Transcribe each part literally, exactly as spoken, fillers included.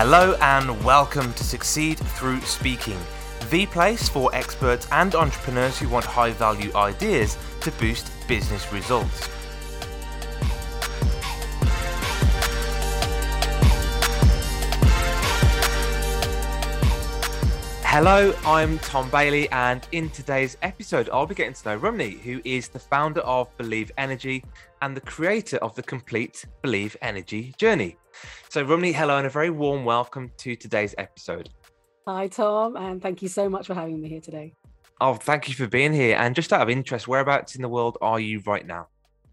Hello and welcome to Succeed Through Speaking, the place for experts and entrepreneurs who want high-value ideas to boost business results. Hello, I'm Tom Bailey, and in today's episode, I'll be getting to know Rumney, who is the founder of Believe Energy and the creator of the Complete Believe Energy Journey. So Rumney, hello, and a very warm welcome to today's episode. Hi, Tom, and thank you so much for having me here today. Oh, thank you for being here. And just out of interest, whereabouts in the world are you right now?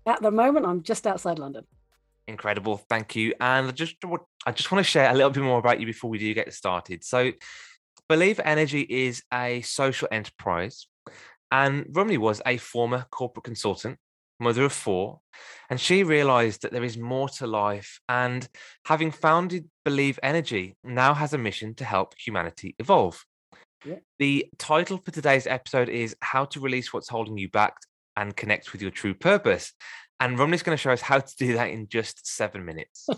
At the moment, I'm just outside London. Incredible. Thank you. And I just, I just want to share a little bit more about you before we do get started. So Believe Energy is a social enterprise, and Rumney was a former corporate consultant, mother of four, and she realized that there is more to life, and having founded Believe Energy, now has a mission to help humanity evolve. Yeah. The title for today's episode is How to Release What's Holding You Back and Connect with Your True Purpose, and Rumney's going to show us how to do that in just seven minutes.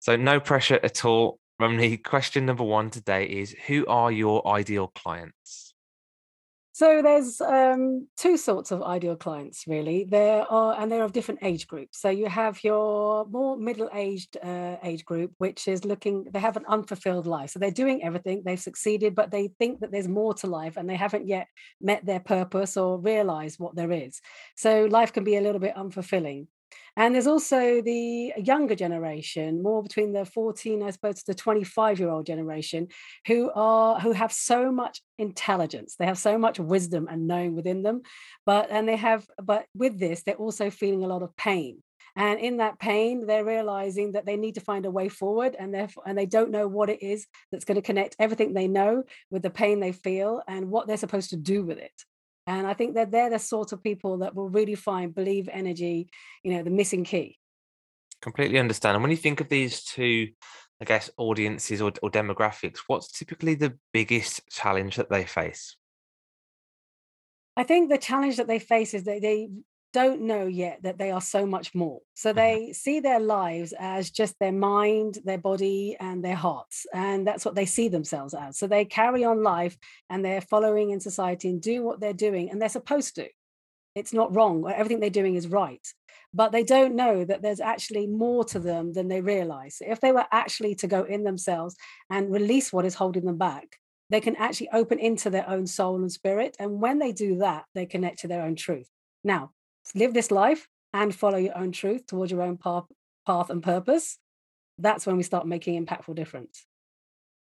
So no pressure at all. Rumney, question number one today is, who are your ideal clients? So there's um, two sorts of ideal clients, really. There are, and they're of different age groups. So you have your more middle-aged uh, age group, which is looking, they have an unfulfilled life. So they're doing everything, they've succeeded, but they think that there's more to life and they haven't yet met their purpose or realized what there is. So life can be a little bit unfulfilling. And there's also the younger generation, more between the fourteen, I suppose, to the twenty-five-year-old generation, who are who have so much intelligence. They have so much wisdom and knowing within them, but and they have, but with this, they're also feeling a lot of pain. And in that pain, they're realizing that they need to find a way forward, and therefore, and they don't know what it is that's going to connect everything they know with the pain they feel and what they're supposed to do with it. And I think that they're the sort of people that will really find Believe Energy, you know, the missing key. Completely understand. And when you think of these two, I guess, audiences or, or demographics, what's typically the biggest challenge that they face? I think the challenge that they face is that they don't know yet that they are so much more. So they see their lives as just their mind, their body, and their hearts. And that's what they see themselves as. So they carry on life and they're following in society and doing what they're doing, and they're supposed to. It's not wrong. Everything they're doing is right. But they don't know that there's actually more to them than they realize. If they were actually to go in themselves and release what is holding them back, they can actually open into their own soul and spirit. And when they do that, they connect to their own truth. Now, live this life and follow your own truth towards your own path, path and purpose. That's when we start making impactful difference.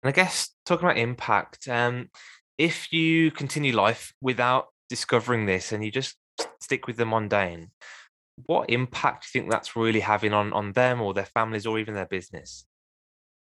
And I guess talking about impact, um, if you continue life without discovering this and you just stick with the mundane, what impact do you think that's really having on, on them or their families or even their business?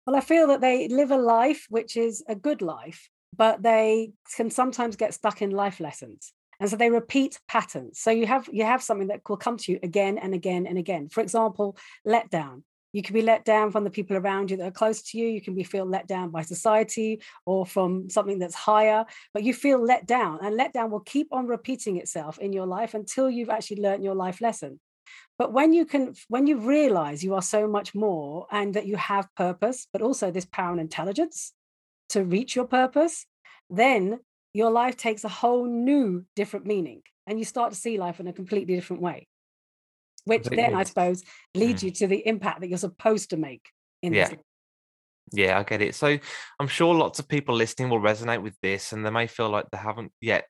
Well, I feel that they live a life which is a good life, but they can sometimes get stuck in life lessons. And so they repeat patterns. So you have you have something that will come to you again and again and again. For example, let down. You can be let down from the people around you that are close to you. You can be feel let down by society or from something that's higher, but you feel let down, and let down will keep on repeating itself in your life until you've actually learned your life lesson. But when you can, when you realize you are so much more and that you have purpose, but also this power and intelligence to reach your purpose, then your life takes a whole new different meaning, and you start to see life in a completely different way, which then, I suppose, leads mm. you to the impact that you're supposed to make in yeah. this life. Yeah, I get it. So I'm sure lots of people listening will resonate with this, and they may feel like they haven't yet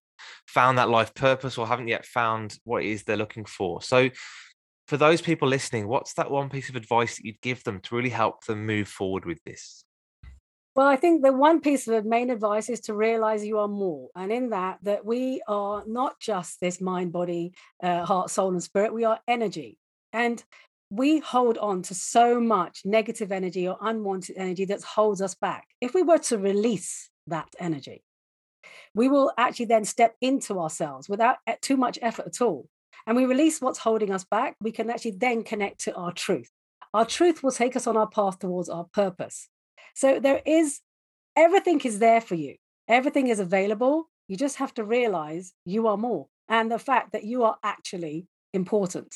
found that life purpose or haven't yet found what it is they're looking for. So for those people listening, what's that one piece of advice that you'd give them to really help them move forward with this? Well, I think the one piece of main advice is to realize you are more. And in that, that we are not just this mind, body, uh, heart, soul, and spirit. We are energy. And we hold on to so much negative energy or unwanted energy that holds us back. If we were to release that energy, we will actually then step into ourselves without too much effort at all. And we release what's holding us back. We can actually then connect to our truth. Our truth will take us on our path towards our purpose. So there is, everything is there for you. Everything is available. You just have to realize you are more, and the fact that you are actually important.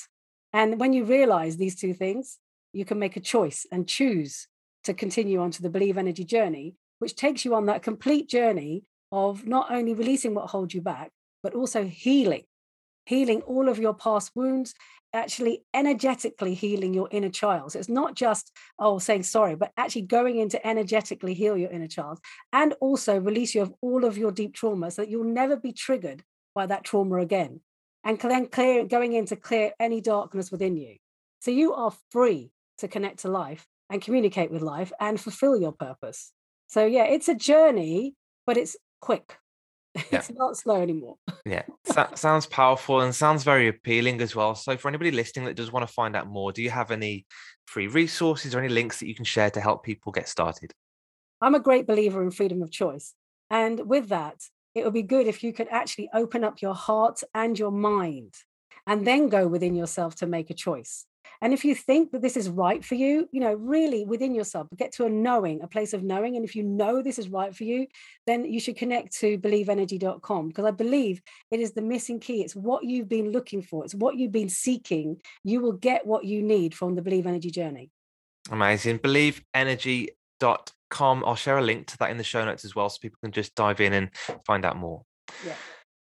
And when you realize these two things, you can make a choice and choose to continue onto the Believe Energy journey, which takes you on that complete journey of not only releasing what holds you back, but also healing, healing all of your past wounds, actually energetically healing your inner child. So it's not just, oh, saying sorry, but actually going in to energetically heal your inner child and also release you of all of your deep trauma so that you'll never be triggered by that trauma again. And then clear, going in to clear any darkness within you. So you are free to connect to life and communicate with life and fulfill your purpose. So yeah, it's a journey, but it's quick. Yeah. It's not slow anymore. Yeah, that sounds powerful and sounds very appealing as well. So for anybody listening that does want to find out more, do you have any free resources or any links that you can share to help people get started? I'm a great believer in freedom of choice. And with that, it would be good if you could actually open up your heart and your mind and then go within yourself to make a choice. And if you think that this is right for you, you know, really within yourself, get to a knowing, a place of knowing. And if you know this is right for you, then you should connect to Believe Energy dot com, because I believe it is the missing key. It's what you've been looking for. It's what you've been seeking. You will get what you need from the Believe Energy journey. Amazing. Believe Energy dot com. I'll share a link to that in the show notes as well, so people can just dive in and find out more. Yeah.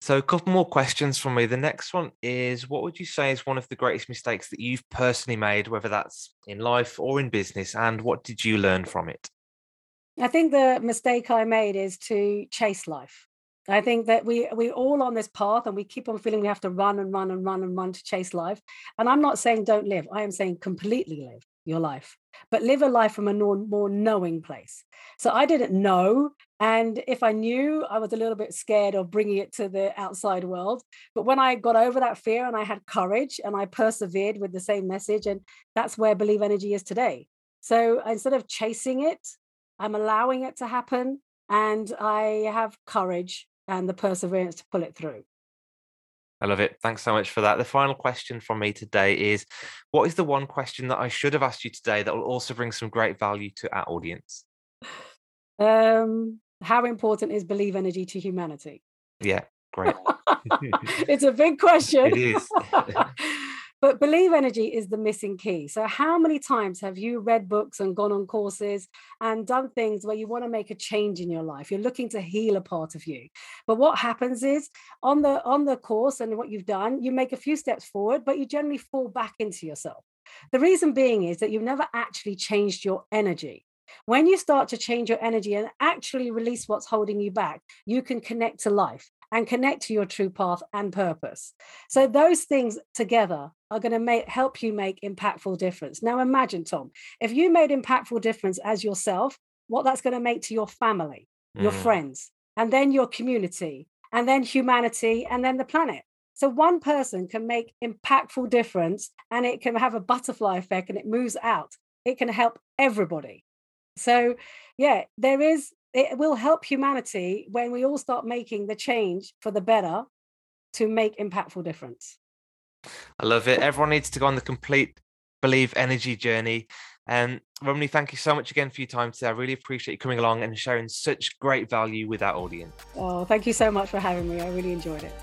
So a couple more questions from me. The next one is, what would you say is one of the greatest mistakes that you've personally made, whether that's in life or in business, and what did you learn from it? I think the mistake I made is to chase life. I think that we, we're all on this path and we keep on feeling we have to run and run and run and run to chase life. And I'm not saying don't live. I am saying completely live your life, but live a life from a more knowing place. So I didn't know. And if I knew, I was a little bit scared of bringing it to the outside world. But when I got over that fear and I had courage and I persevered with the same message, and that's where Believe Energy is today. So instead of chasing it, I'm allowing it to happen. And I have courage and the perseverance to pull it through. I love it. Thanks so much for that. The final question from me today is, what is the one question that I should have asked you today that will also bring some great value to our audience? Um, how important is Believe Energy to humanity? Yeah, great. It's a big question. It is. But Believe Energy is the missing key. So how many times have you read books and gone on courses and done things where you want to make a change in your life? You're looking to heal a part of you. But what happens is on the on the course and what you've done, you make a few steps forward, but you generally fall back into yourself. The reason being is that you've never actually changed your energy. When you start to change your energy and actually release what's holding you back, you can connect to life and connect to your true path and purpose. So those things together are going to make, help you make impactful difference. Now imagine, Tom, if you made impactful difference as yourself, what that's going to make to your family, mm. your friends, and then your community, and then humanity, and then the planet. So one person can make impactful difference, and it can have a butterfly effect, and it moves out. It can help everybody. So yeah, there is, it will help humanity when we all start making the change for the better to make impactful difference. I love it. Everyone needs to go on the complete Believe Energy journey. And um, Romney, thank you so much again for your time today. I really appreciate you coming along and sharing such great value with our audience. Oh, thank you so much for having me. I really enjoyed it.